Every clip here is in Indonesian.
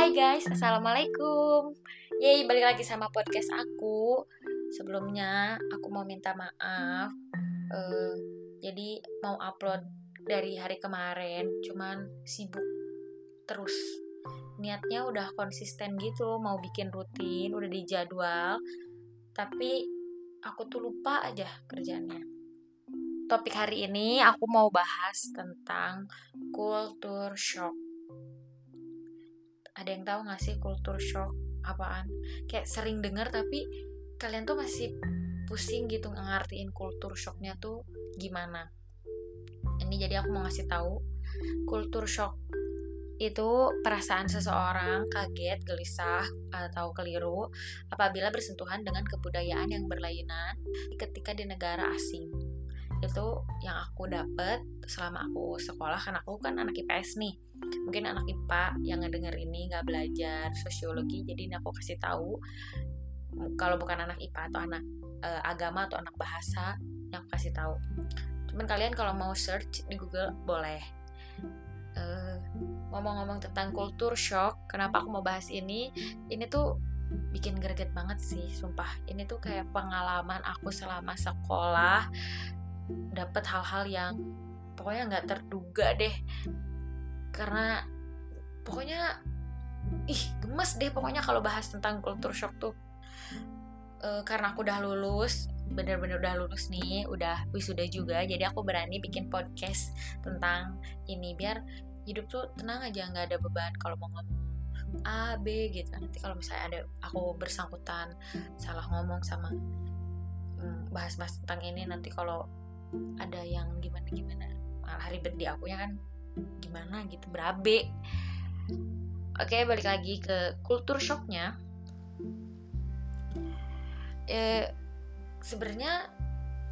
Hai guys, Assalamualaikum. Yeay, balik lagi sama podcast aku. Sebelumnya aku mau minta maaf, jadi mau upload dari hari kemarin, cuman sibuk terus. Niatnya udah konsisten gitu, mau bikin rutin, udah dijadwal, tapi aku tuh lupa aja kerjaannya. Topik hari ini aku mau bahas tentang culture shock. Ada yang tahu nggak sih culture shock apaan? Kayak sering dengar tapi kalian tuh masih pusing gitu ngertiin culture shocknya tuh gimana. Ini jadi aku mau ngasih tahu, culture shock itu perasaan seseorang kaget, gelisah atau keliru apabila bersentuhan dengan kebudayaan yang berlainan ketika di negara asing. Itu yang aku dapet selama aku sekolah, karena aku kan anak IPS nih. Mungkin anak IPA yang ngedenger ini nggak belajar sosiologi, jadi ini aku kasih tahu. Kalau bukan anak IPA atau anak agama atau anak bahasa, yang aku kasih tahu. Cuman kalian kalau mau search di Google boleh. Ngomong-ngomong tentang culture shock, kenapa aku mau bahas ini? Ini tuh bikin greget banget sih, sumpah. Ini tuh kayak pengalaman aku selama sekolah, dapat hal-hal yang pokoknya nggak terduga deh. Karena pokoknya gemes deh pokoknya kalau bahas tentang culture shock tuh. Karena aku udah lulus, bener-bener udah lulus nih, udah wisuda juga, jadi aku berani bikin podcast tentang ini biar hidup tuh tenang aja, nggak ada beban kalau mau ngomong A, B gitu. Nanti kalau misalnya ada aku bersangkutan salah ngomong sama bahas-bahas tentang ini, nanti kalau ada yang gimana-gimana malah ribet di aku ya kan, gimana gitu berabe. Oke, balik lagi ke culture shocknya. Sebenarnya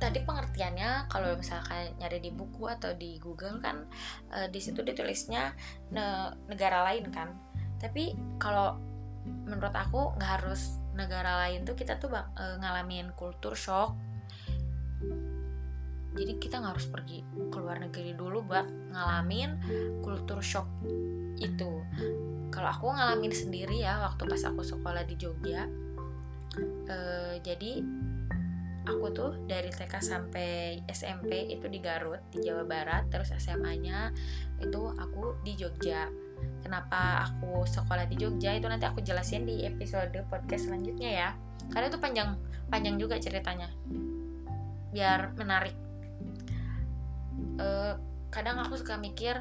tadi pengertiannya kalau misalkan nyari di buku atau di Google kan di situ ditulisnya negara lain kan. Tapi kalau menurut aku nggak harus negara lain tuh kita tuh ngalamin culture shock. Jadi kita nggak harus pergi ke luar negeri dulu buat ngalamin culture shock itu. Kalau aku ngalamin sendiri ya waktu pas aku sekolah di Jogja. Jadi aku tuh dari TK sampai SMP itu di Garut, di Jawa Barat. Terus SMA-nya itu aku di Jogja. Kenapa aku sekolah di Jogja itu nanti aku jelasin di episode podcast selanjutnya ya. Karena itu panjang juga ceritanya, biar menarik. Kadang aku suka mikir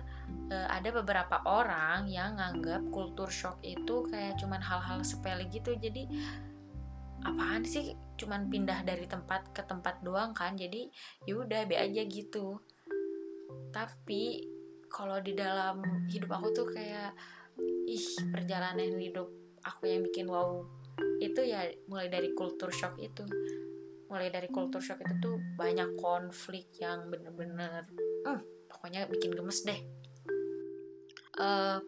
ada beberapa orang yang nganggap culture shock itu kayak cuman hal-hal sepele gitu. Jadi apaan sih, cuman pindah dari tempat ke tempat doang kan, jadi yaudah be aja gitu. Tapi kalau di dalam hidup aku tuh kayak perjalanan hidup aku yang bikin wow itu ya mulai dari culture shock itu tuh banyak konflik yang bener-bener pokoknya bikin gemes deh.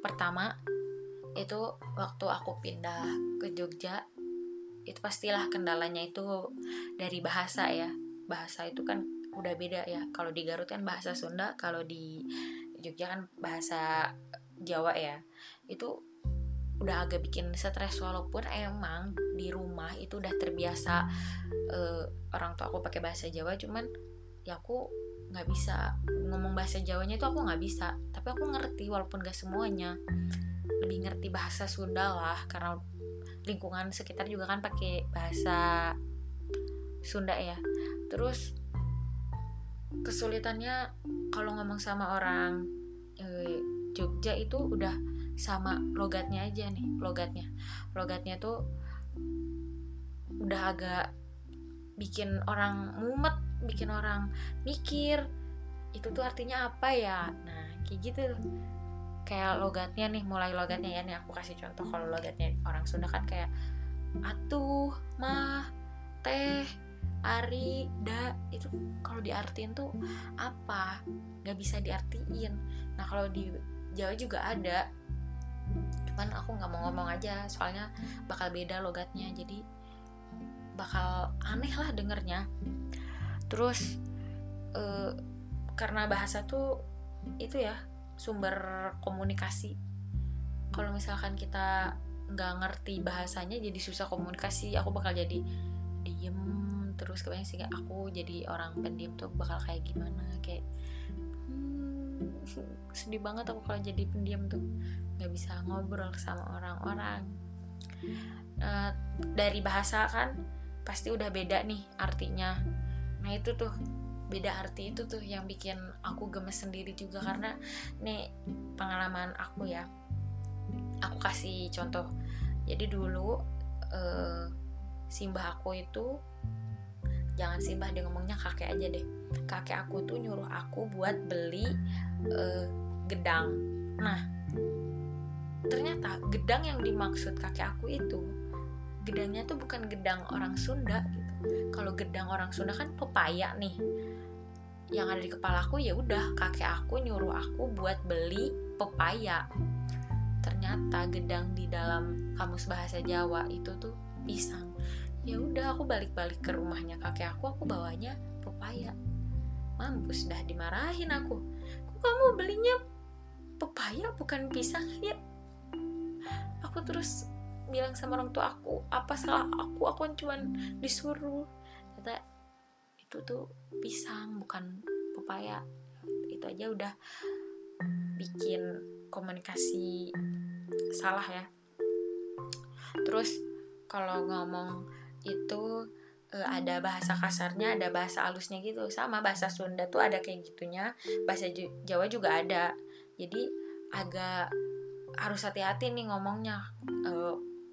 Pertama itu waktu aku pindah ke Jogja, itu pastilah kendalanya itu dari bahasa ya. Bahasa itu kan udah beda ya, kalau di Garut kan bahasa Sunda, kalau di Jogja kan bahasa Jawa ya. Itu udah agak bikin stres, walaupun emang di rumah itu udah terbiasa orang tua aku pakai bahasa Jawa, cuman ya aku nggak bisa ngomong bahasa Jawanya itu, aku nggak bisa. Tapi aku ngerti walaupun gak semuanya, lebih ngerti bahasa Sunda lah karena lingkungan sekitar juga kan pakai bahasa Sunda ya. Terus kesulitannya kalau ngomong sama orang Jogja itu udah sama logatnya aja nih, logatnya tuh udah agak bikin orang mumet, bikin orang mikir itu tuh artinya apa ya. Nah kayak gitu, kayak logatnya nih, mulai logatnya ya nih, aku kasih contoh. Kalau logatnya orang Sunda kan kayak atuh, mah, teh, ari, da, itu kalau diartiin tuh apa, nggak bisa diartiin. Nah kalau di Jawa juga ada, cuman aku nggak mau ngomong aja soalnya bakal beda logatnya, jadi bakal aneh lah dengernya. Terus karena bahasa tuh itu ya sumber komunikasi, kalau misalkan kita nggak ngerti bahasanya jadi susah komunikasi. Aku bakal jadi diem terus, kebanyakan sehingga aku jadi orang pendiam tuh bakal kayak gimana, kayak sedih banget aku kalau jadi pendiam tuh, nggak bisa ngobrol sama orang-orang. Dari bahasa kan pasti udah beda nih artinya. Nah itu tuh beda arti itu tuh yang bikin aku gemes sendiri juga, karena nih pengalaman aku ya, aku kasih contoh. Jadi dulu simbah aku itu, jangan simbah deh ngomongnya, kakek aja deh. Kakek aku tuh nyuruh aku buat beli gedang. Nah ternyata gedang yang dimaksud kakek aku itu, gedangnya tuh bukan gedang orang Sunda gitu. Kalau gedang orang Sunda kan pepaya nih. Yang ada di kepala aku ya udah, kakek aku nyuruh aku buat beli pepaya. Ternyata gedang di dalam kamus bahasa Jawa itu tuh pisang. Ya udah aku balik-balik ke rumahnya kakek aku bawanya pepaya. Mampus dah, dimarahin aku. Kok kamu belinya pepaya bukan pisang ya? Aku terus bilang sama orang tua aku, apa salah aku kan cuman disuruh. Kata itu tuh pisang bukan pepaya. Itu aja udah bikin komunikasi salah ya. Terus kalau ngomong itu ada bahasa kasarnya, ada bahasa halusnya gitu. Sama bahasa Sunda tuh ada kayak gitunya, bahasa Jawa juga ada. Jadi agak harus hati-hati nih ngomongnya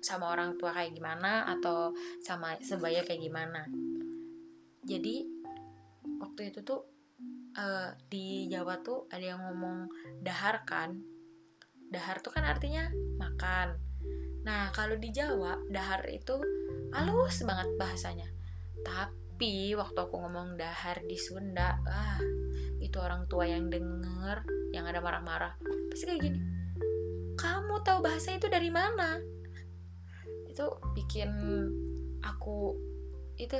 sama orang tua kayak gimana, atau sama sebaya kayak gimana. Jadi waktu itu tuh di Jawa tuh ada yang ngomong dahar kan. Dahar tuh kan artinya makan. Nah kalau di Jawa dahar itu halus banget bahasanya. Tapi waktu aku ngomong dahar di Sunda, itu orang tua yang denger, yang ada marah-marah, pasti kayak gini, kamu tahu bahasa itu dari mana? Itu bikin aku itu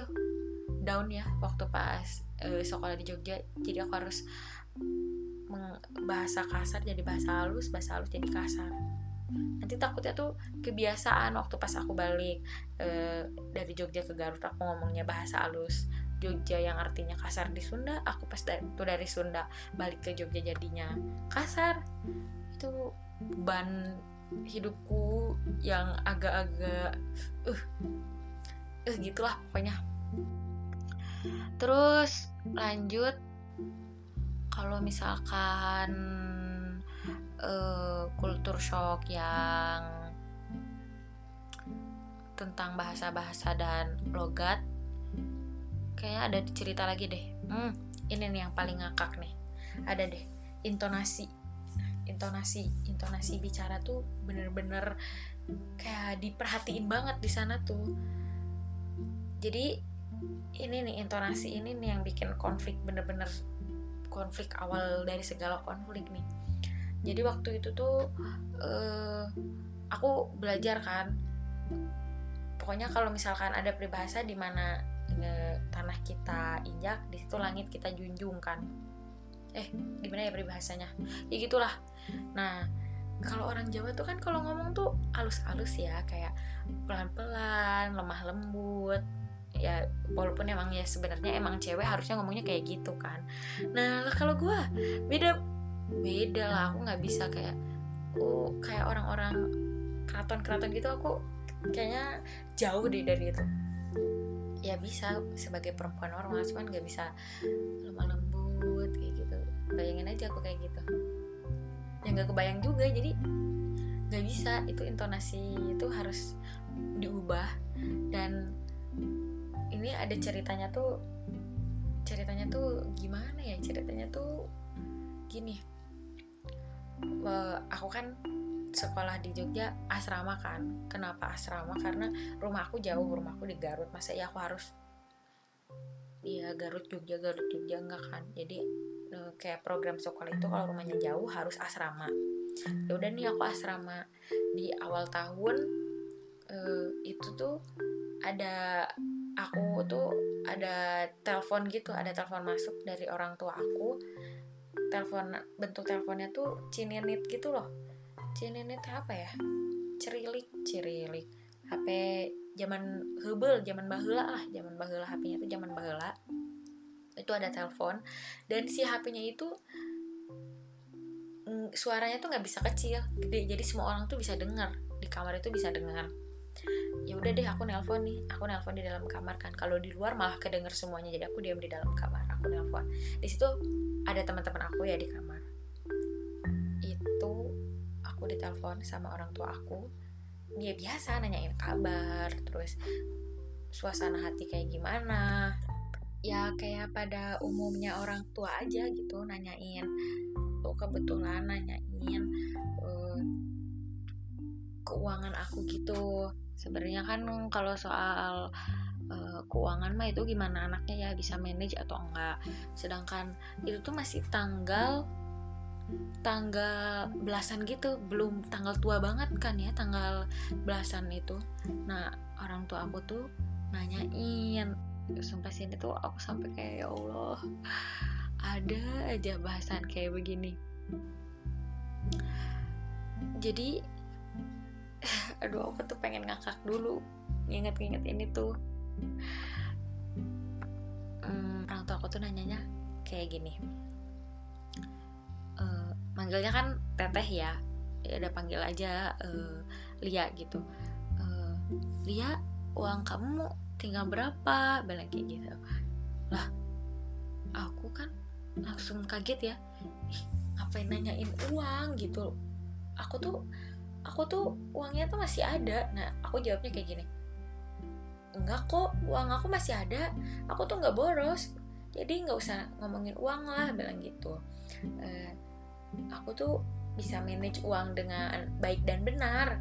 down ya waktu pas sekolah di Jogja. Jadi aku harus bahasa kasar jadi bahasa halus, bahasa halus jadi kasar. Nanti takutnya tuh kebiasaan waktu pas aku balik dari Jogja ke Garut, aku ngomongnya bahasa halus Jogja yang artinya kasar di Sunda. Aku pas dari Sunda balik ke Jogja jadinya kasar. Itu beban hidupku yang agak-agak gitulah pokoknya. Terus lanjut, kalau misalkan kultur shock yang tentang bahasa-bahasa dan logat, kayaknya ada cerita lagi deh. Ini nih yang paling ngakak nih. Ada deh, intonasi bicara tuh bener-bener kayak diperhatiin banget di sana tuh. Jadi ini nih intonasi ini nih yang bikin konflik, bener-bener konflik awal dari segala konflik nih. Jadi waktu itu tuh aku belajar kan, pokoknya kalau misalkan ada peribahasa di mana tanah kita injak, di situ langit kita junjung kan. Di mana ya peribahasanya? Ya gitulah. Nah, kalau orang Jawa tuh kan kalau ngomong tuh halus-halus ya, kayak pelan-pelan, lemah lembut. Ya walaupun emang ya sebenarnya emang cewek harusnya ngomongnya kayak gitu kan. Nah, kalau gue beda lah. Aku nggak bisa kayak orang-orang keraton-keraton gitu. Aku kayaknya jauh deh dari itu. Ya bisa sebagai perempuan normal, cuman nggak bisa lemah lembut kayak gitu. Bayangin aja aku kayak gitu, ya nggak kebayang juga. Jadi nggak bisa, itu intonasi itu harus diubah. Dan ini ada ceritanya tuh gimana ya, ceritanya tuh gini. Aku kan sekolah di Jogja asrama kan. Kenapa asrama? Karena rumahku jauh, rumahku di Garut. Masa ya aku harus Garut Jogja enggak kan. Jadi kayak program sekolah itu kalau rumahnya jauh harus asrama. Ya udah nih aku asrama. Di awal tahun itu tuh ada telepon gitu, ada telepon masuk dari orang tua aku. Bentuk teleponnya tuh cininit gitu loh. Cinenet apa ya? Cirilik. HP zaman heubel, zaman baheula HP-nya tuh zaman baheula. Itu ada telepon dan si HP-nya itu suaranya tuh nggak bisa kecil, gede. Jadi semua orang tuh bisa dengar, di kamar itu bisa dengar. Ya udah deh, aku nelpon di dalam kamar kan. Kalau di luar malah kedenger semuanya, jadi aku diam di dalam kamar, aku nelpon. Di situ ada teman-teman aku ya di kamar. Itu aku ditelepon sama orang tua aku. Dia biasa nanyain kabar, terus suasana hati kayak gimana. Ya kayak pada umumnya orang tua aja gitu, nanyain. Kebetulan nanyain keuangan aku gitu. Sebenarnya kan kalau soal keuangan mah itu gimana anaknya ya bisa manage atau enggak. Sedangkan itu tuh masih tanggal belasan gitu, belum tanggal tua banget kan ya, tanggal belasan itu. Nah orang tua aku tuh nanyain, sumpah sih itu aku sampai kayak ya Allah, ada aja bahasan kayak begini. Jadi aduh aku tuh pengen ngakak dulu nginget-nginget ini tuh. Orang tua aku tuh nanyanya kayak gini, manggilnya kan teteh ya, udah panggil aja Lia gitu. Lia, uang kamu tinggal berapa? Bilang kayak gitu. Lah aku kan langsung kaget ya, ngapain nanyain uang gitu. Aku tuh uangnya tuh masih ada. Nah aku jawabnya kayak gini, enggak kok, uang aku masih ada, aku tuh nggak boros, jadi nggak usah ngomongin uang lah, bilang gitu. Aku tuh bisa manage uang dengan baik dan benar,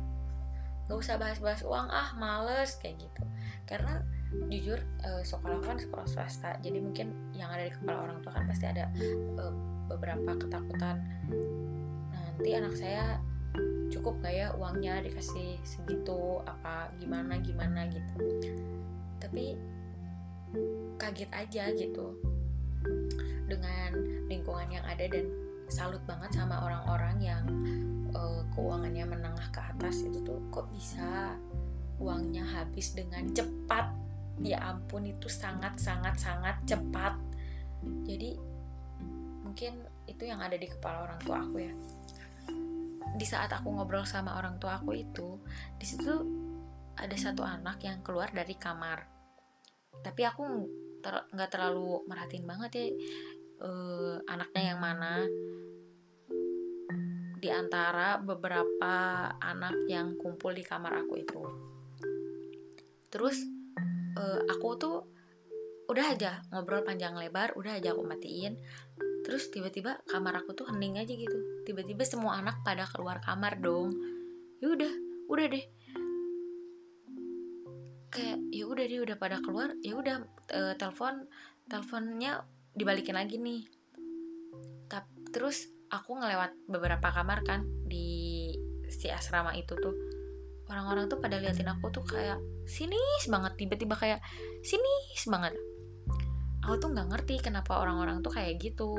nggak usah bahas-bahas uang, ah males kayak gitu. Karena jujur sekolah kan sekolah swasta, jadi mungkin yang ada di kepala orang tua kan pasti ada beberapa ketakutan, nanti anak saya cukup gak ya uangnya, dikasih segitu apa gimana gitu. Tapi kaget aja gitu dengan lingkungan yang ada, dan salut banget sama orang-orang yang keuangannya menengah ke atas itu tuh, kok bisa uangnya habis dengan cepat. Ya ampun, itu sangat cepat. Jadi mungkin itu yang ada di kepala orang tua aku ya. Di saat aku ngobrol sama orang tua aku itu, di situ ada satu anak yang keluar dari kamar. Tapi aku nggak terlalu merhatiin banget ya anaknya yang mana. Di antara beberapa anak yang kumpul di kamar aku itu, terus aku tuh udah aja ngobrol panjang lebar, udah aja aku matiin. Terus tiba-tiba kamar aku tuh hening aja gitu. Tiba-tiba semua anak pada keluar kamar dong. Yaudah deh. Kayak yaudah dia udah pada keluar, yaudah teleponnya dibalikin lagi nih. Terus aku ngelewat beberapa kamar kan di si asrama itu tuh. Orang-orang tuh pada liatin aku tuh kayak sinis banget, tiba-tiba kayak sinis banget. Aku tuh nggak ngerti kenapa orang-orang tuh kayak gitu.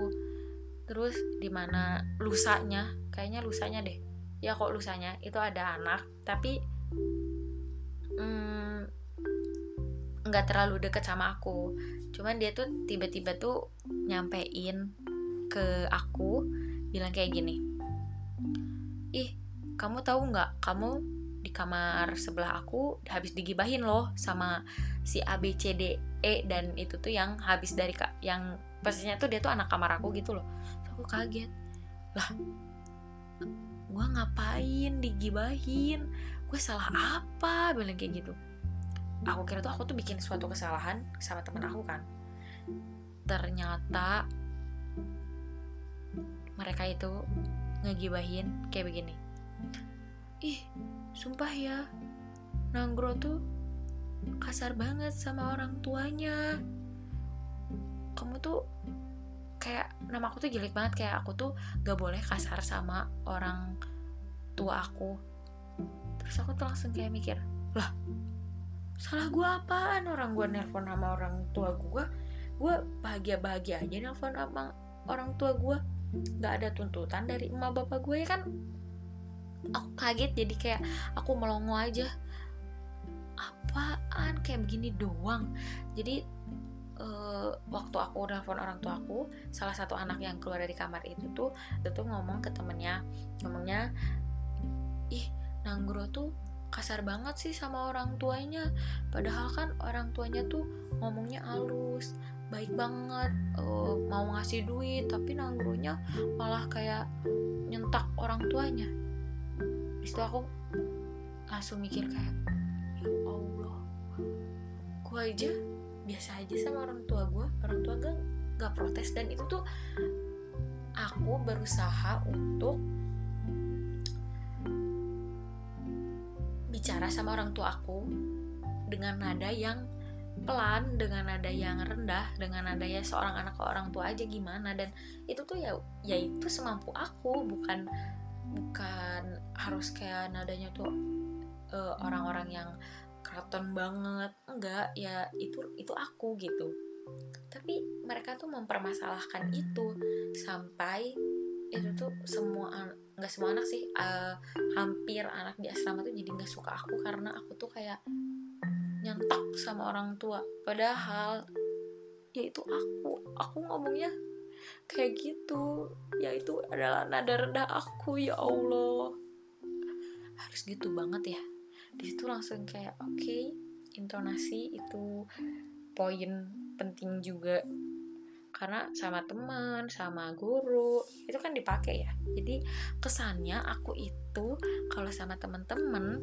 Terus di mana lusanya, kayaknya lusanya deh. Ya kok lusanya itu ada anak, tapi nggak terlalu deket sama aku. Cuman dia tuh tiba-tiba tuh nyampein ke aku, bilang kayak gini, ih kamu tahu nggak, kamu di kamar sebelah aku habis digibahin loh sama si ABCDE, dan itu tuh yang habis dari yang pastinya tuh dia tuh anak kamar aku gitu loh. Terus aku kaget, lah gue ngapain digibahin, gue salah apa, bilang kayak gitu. Aku kira tuh aku tuh bikin suatu kesalahan sama temen aku kan. Ternyata mereka itu ngegibahin kayak begini, ih sumpah ya, Nanggro tuh kasar banget sama orang tuanya. Kamu tuh kayak, nama aku tuh jelek banget, kayak aku tuh gak boleh kasar sama orang tua aku. Terus aku tuh langsung kayak mikir, lah salah gue apaan, orang gue nelpon sama orang tua gue bahagia-bahagia aja nelpon sama orang tua gue, gak ada tuntutan dari emak bapak gue ya kan. aku kaget, jadi kayak aku melongo aja, apaan kayak begini doang. Jadi waktu aku nelfon orang tua aku, salah satu anak yang keluar dari kamar itu tuh ngomong ke temennya, ngomongnya, ih Nanggro tuh kasar banget sih sama orang tuanya, padahal kan orang tuanya tuh ngomongnya halus, baik banget, mau ngasih duit, tapi Nanggronya malah kayak nyentak orang tuanya. Di situ aku langsung mikir kayak, ya Allah, gue aja biasa aja sama orang tua gue, orang tua gue gak protes. Dan itu tuh aku berusaha untuk bicara sama orang tua aku dengan nada yang pelan, dengan nada yang rendah, dengan nada ya seorang anak ke orang tua aja gimana. Dan itu tuh ya itu semampu aku, bukan harus kayak nadanya tuh orang-orang yang keraton banget, enggak, ya itu aku gitu. Tapi mereka tuh mempermasalahkan itu sampai itu tuh semua, nggak semua anak sih, hampir anak di asrama tuh jadi nggak suka aku karena aku tuh kayak nyentak sama orang tua, padahal ya itu aku ngomongnya kayak gitu, ya itu adalah nada rendah aku. Ya Allah, harus gitu banget ya. Di situ langsung kayak okay, intonasi itu poin penting juga, karena sama teman, sama guru itu kan dipakai ya. Jadi kesannya aku itu kalau sama teman-teman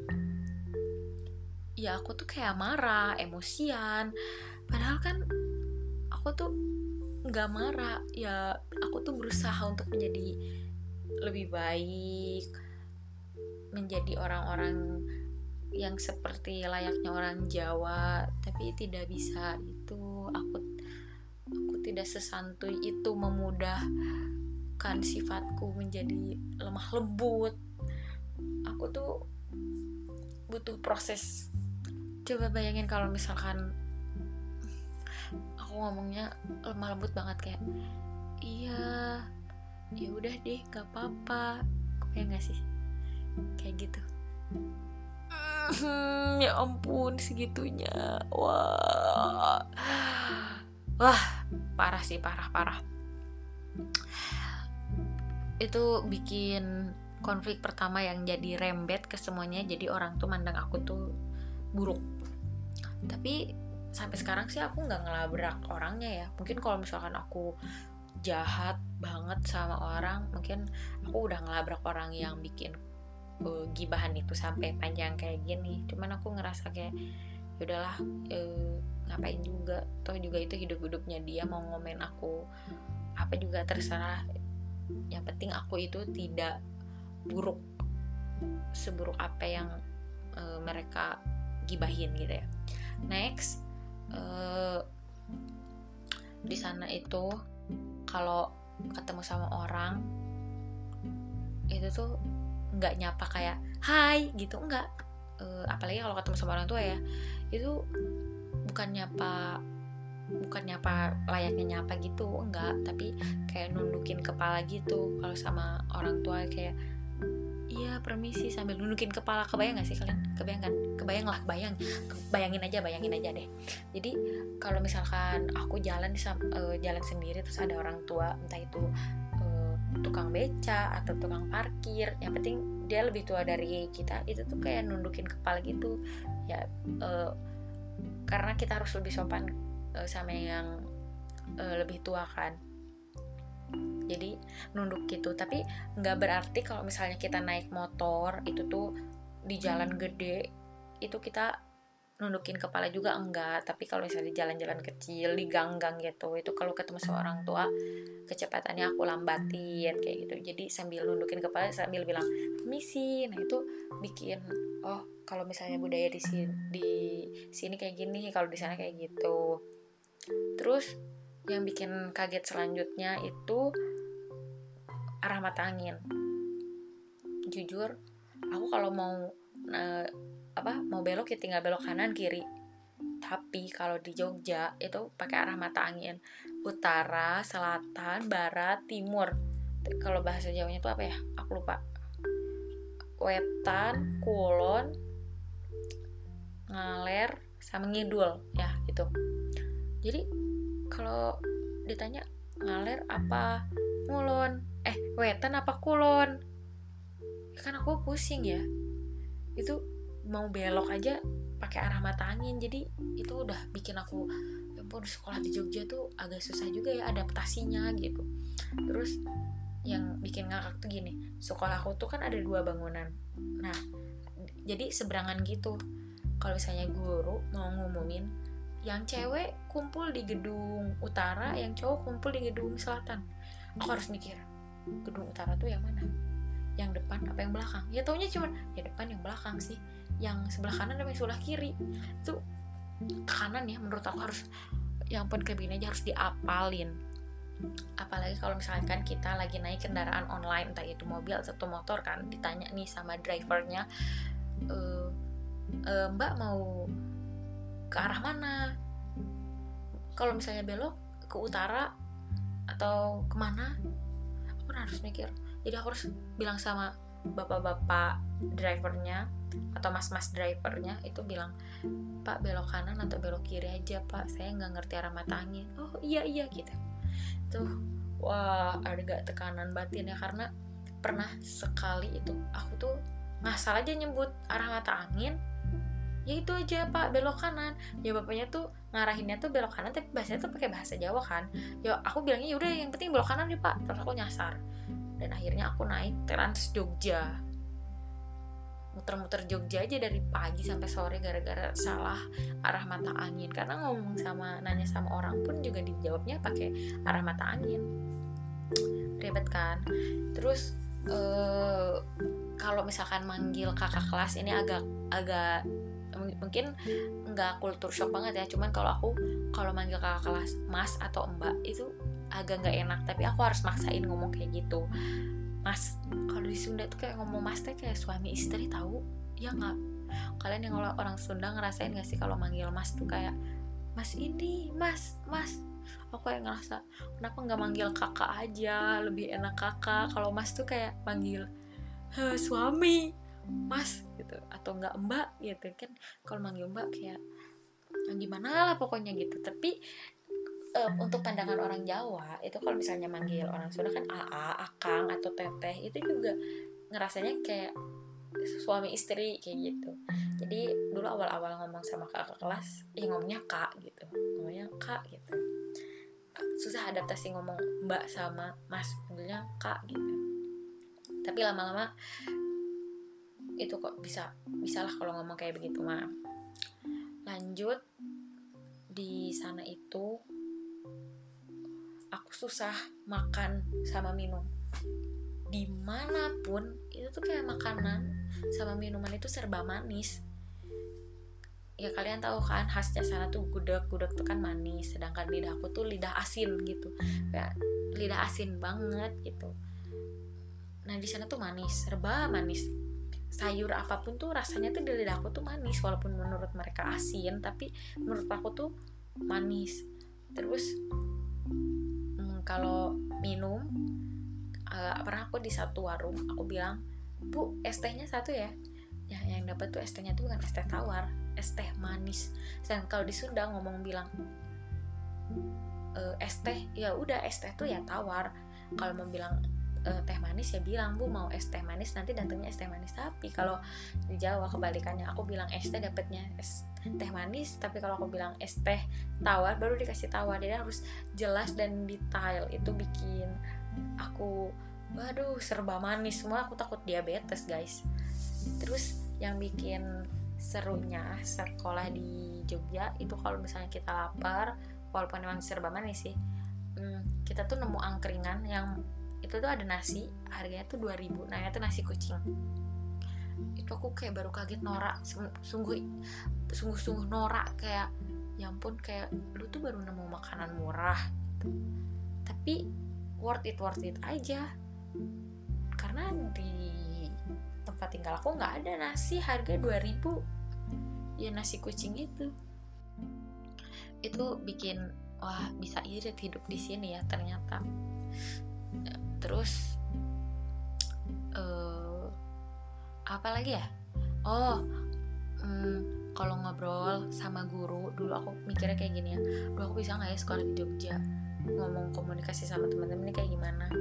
ya aku tuh kayak marah, emosian, padahal kan aku tuh nggak marah. Ya aku tuh berusaha untuk menjadi lebih baik, menjadi orang-orang yang seperti layaknya orang Jawa, tapi tidak bisa itu. Aku tidak sesantui itu memudahkan sifatku menjadi lemah lembut. Aku tuh butuh proses. Coba bayangin kalau misalkan aku ngomongnya lemah lembut banget kayak, iya, ya udah deh, gak apa-apa, kayak nggak sih, kayak gitu. Ya ampun, segitunya. Wah, parah sih, parah. Itu bikin konflik pertama yang jadi rembet ke semuanya. Jadi orang tuh mandang aku tuh buruk. Tapi sampai sekarang sih aku nggak ngelabrak orangnya ya. Mungkin kalau misalkan aku jahat banget sama orang, mungkin aku udah ngelabrak orang yang bikin gibahan itu sampai panjang kayak gini. Cuman aku ngerasa kayak yaudahlah, ngapain juga, toh juga itu hidup-hidupnya dia, mau ngomen aku apa juga terserah, yang penting aku itu tidak buruk seburuk apa yang mereka gibahin gitu ya. Next, di sana itu kalau ketemu sama orang itu tuh nggak nyapa kayak hai gitu, enggak. Apalagi kalau ketemu sama orang tua ya, itu bukan nyapa layaknya nyapa gitu, enggak, tapi kayak nundukin kepala gitu. Kalau sama orang tua kayak iya permisi sambil nundukin kepala. Kebayang nggak sih kalian? Kebayangin aja deh. Jadi kalau misalkan aku jalan sendiri terus ada orang tua, entah itu tukang beca atau tukang parkir, yang penting dia lebih tua dari kita, itu tuh kayak nundukin kepala gitu ya, karena kita harus lebih sopan sama yang lebih tua kan. Jadi nunduk gitu, tapi nggak berarti kalau misalnya kita naik motor itu tuh di jalan gede itu kita nundukin kepala juga, enggak. Tapi kalau misalnya di jalan-jalan kecil, di gang-gang gitu, itu kalau ketemu sama orang tua kecepatannya aku lambatin kayak gitu. Jadi sambil nundukin kepala sambil bilang permisi. Nah itu bikin, oh kalau misalnya budaya di sini kayak gini, kalau di sana kayak gitu. Terus yang bikin kaget selanjutnya itu arah mata angin. Jujur aku kalau mau belok ya tinggal belok kanan kiri, tapi kalau di Jogja itu pakai arah mata angin, utara, selatan, barat, timur. Kalau bahasa Jawanya itu apa ya, aku lupa. wetan, kulon, ngaler, sama ngidul ya gitu. Jadi kalau ditanya ngaler apa kulon, wetan apa kulon, kan aku pusing ya. Itu mau belok aja pakai arah mata angin, jadi itu udah bikin aku sekolah di Jogja tuh agak susah juga ya adaptasinya gitu. Terus yang bikin ngakak tuh gini, sekolahku tuh kan ada 2 bangunan. Nah, jadi seberangan gitu. Kalau misalnya guru mau ngumumin, yang cewek kumpul di gedung utara, yang cowok kumpul di gedung selatan. Aku harus mikir, gedung utara tuh yang mana? Yang depan apa yang belakang? Ya taunya cuman ya depan yang belakang sih. Yang sebelah kanan sama yang sebelah kiri. Itu ke kanan ya, menurut aku harus, yang pun kabin aja harus diapalin. Apalagi kalau misalkan kita lagi naik kendaraan online, entah itu mobil atau motor kan, ditanya nih sama drivernya, Mbak mau ke arah mana? Kalau misalnya belok ke utara atau kemana? Aku harus mikir. Jadi aku harus bilang sama bapak-bapak drivernya atau mas-mas drivernya itu, bilang, Pak belok kanan atau belok kiri aja Pak, saya nggak ngerti arah mata angin. Oh iya gitu. Tuh wah, agak tekanan batin ya, karena pernah sekali itu aku tuh ngasal aja nyebut arah mata angin, ya itu aja Pak belok kanan. Ya bapaknya tuh ngarahinnya tuh belok kanan, tapi bahasanya tuh pakai bahasa Jawa kan. Ya aku bilangnya yaudah yang penting belok kanan deh Pak. Terus aku nyasar, dan akhirnya aku naik Trans Jogja, muter-muter Jogja aja dari pagi sampai sore gara-gara salah arah mata angin, karena ngomong sama, nanya sama orang pun juga dijawabnya pakai arah mata angin. Ribet kan. Terus kalau misalkan manggil kakak kelas ini agak mungkin nggak kultur shock banget ya, cuman kalau manggil kakak kelas mas atau mbak itu agak nggak enak, tapi aku harus maksain ngomong kayak gitu. Mas, kalau di Sunda tuh kayak ngomong mas teh kayak suami istri tahu, ya nggak? Kalian yang orang Sunda ngerasain nggak sih kalau manggil mas tuh kayak mas ini, mas? Aku yang ngerasa kenapa nggak manggil kakak aja, lebih enak kakak. Kalau mas tuh kayak manggil suami, mas gitu, atau nggak mbak gitu kan? Kalau manggil mbak kayak gimana lah pokoknya gitu. Tapi untuk pandangan orang Jawa itu kalau misalnya manggil orang Sunda kan aa, akang atau teteh, itu juga ngerasanya kayak suami istri kayak gitu. Jadi dulu awal-awal ngomong sama kakak kelas, ngomongnya kak gitu, ngomongnya kak gitu. Susah adaptasi ngomong mbak sama mas, manggilnya kak gitu. Tapi lama-lama itu kok bisalah kalau ngomong kayak begitu mah. Lanjut, di sana itu aku susah makan sama minum. Dimanapun itu tuh kayak makanan sama minuman itu serba manis. Ya kalian tahu kan khasnya sana tuh gudeg tuh kan manis, sedangkan lidahku tuh lidah asin gitu, kayak lidah asin banget gitu. Nah di sana tuh manis, serba manis. Sayur apapun tuh rasanya tuh di lidahku tuh manis, walaupun menurut mereka asin, tapi menurut aku tuh manis. Terus kalau minum, pernah aku di satu warung, aku bilang, Bu, es tehnya 1 ya. Ya yang dapat tuh es tehnya tuh bukan es teh tawar, es teh manis. Dan kalau di Sunda ngomong bilang es teh, ya udah es teh tuh ya tawar. Kalau mau bilang teh manis ya bilang, Bu mau es teh manis, nanti datangnya es teh manis. Tapi kalau di Jawa kebalikannya, aku bilang es teh dapatnya es teh manis, tapi kalau aku bilang es teh tawar baru dikasih tawar. Jadi harus jelas dan detail, itu bikin aku waduh serba manis semua, aku takut diabetes guys. Terus yang bikin serunya sekolah di Jogja itu kalau misalnya kita lapar, walaupun memang serba manis sih, kita tuh nemu angkringan yang itu tuh ada nasi, harganya tuh 2.000, nah itu nasi kucing. Itu aku kayak baru kaget, norak, sungguh-sungguh norak, kayak ya ampun, kayak lu tuh baru nemu makanan murah gitu. Tapi worth it aja, karena di tempat tinggal aku nggak ada nasi harga 2.000, ya nasi kucing itu bikin wah bisa irit hidup di sini ya ternyata. Terus apa lagi ya? Kalau ngobrol sama guru, dulu aku mikirnya kayak gini ya, aku bisa gak ya sekolah di Jogja, ngomong komunikasi sama teman-teman ini kayak gimana.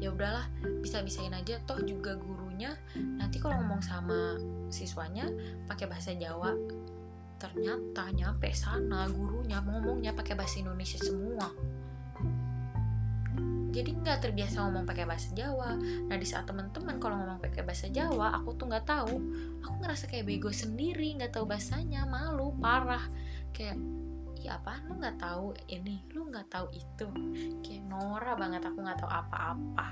Ya udahlah, bisa-bisain aja, toh juga gurunya nanti kalau ngomong sama siswanya pakai bahasa Jawa. Ternyata nyampe sana gurunya ngomongnya pakai bahasa Indonesia semua, jadi nggak terbiasa ngomong pakai bahasa Jawa. Nah di saat teman-teman kalau ngomong pakai bahasa Jawa, aku tuh nggak tahu, aku ngerasa kayak bego sendiri, nggak tahu bahasanya, malu parah, kayak ya apaan lu nggak tahu ini, lu nggak tahu itu, kayak Nora banget, aku nggak tahu apa-apa,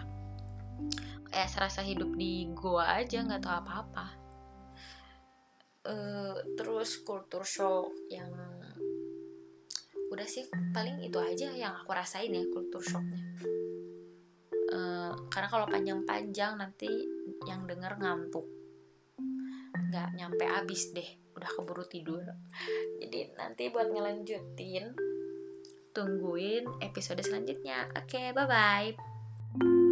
kayak serasa hidup di goa aja, nggak tahu apa-apa. Terus kultur shock yang udah sih paling itu aja yang aku rasain ya, kultur shocknya. Karena kalau panjang-panjang nanti yang denger ngantuk, nggak nyampe abis deh, udah keburu tidur. Jadi nanti buat ngelanjutin tungguin episode selanjutnya. Oke, bye-bye.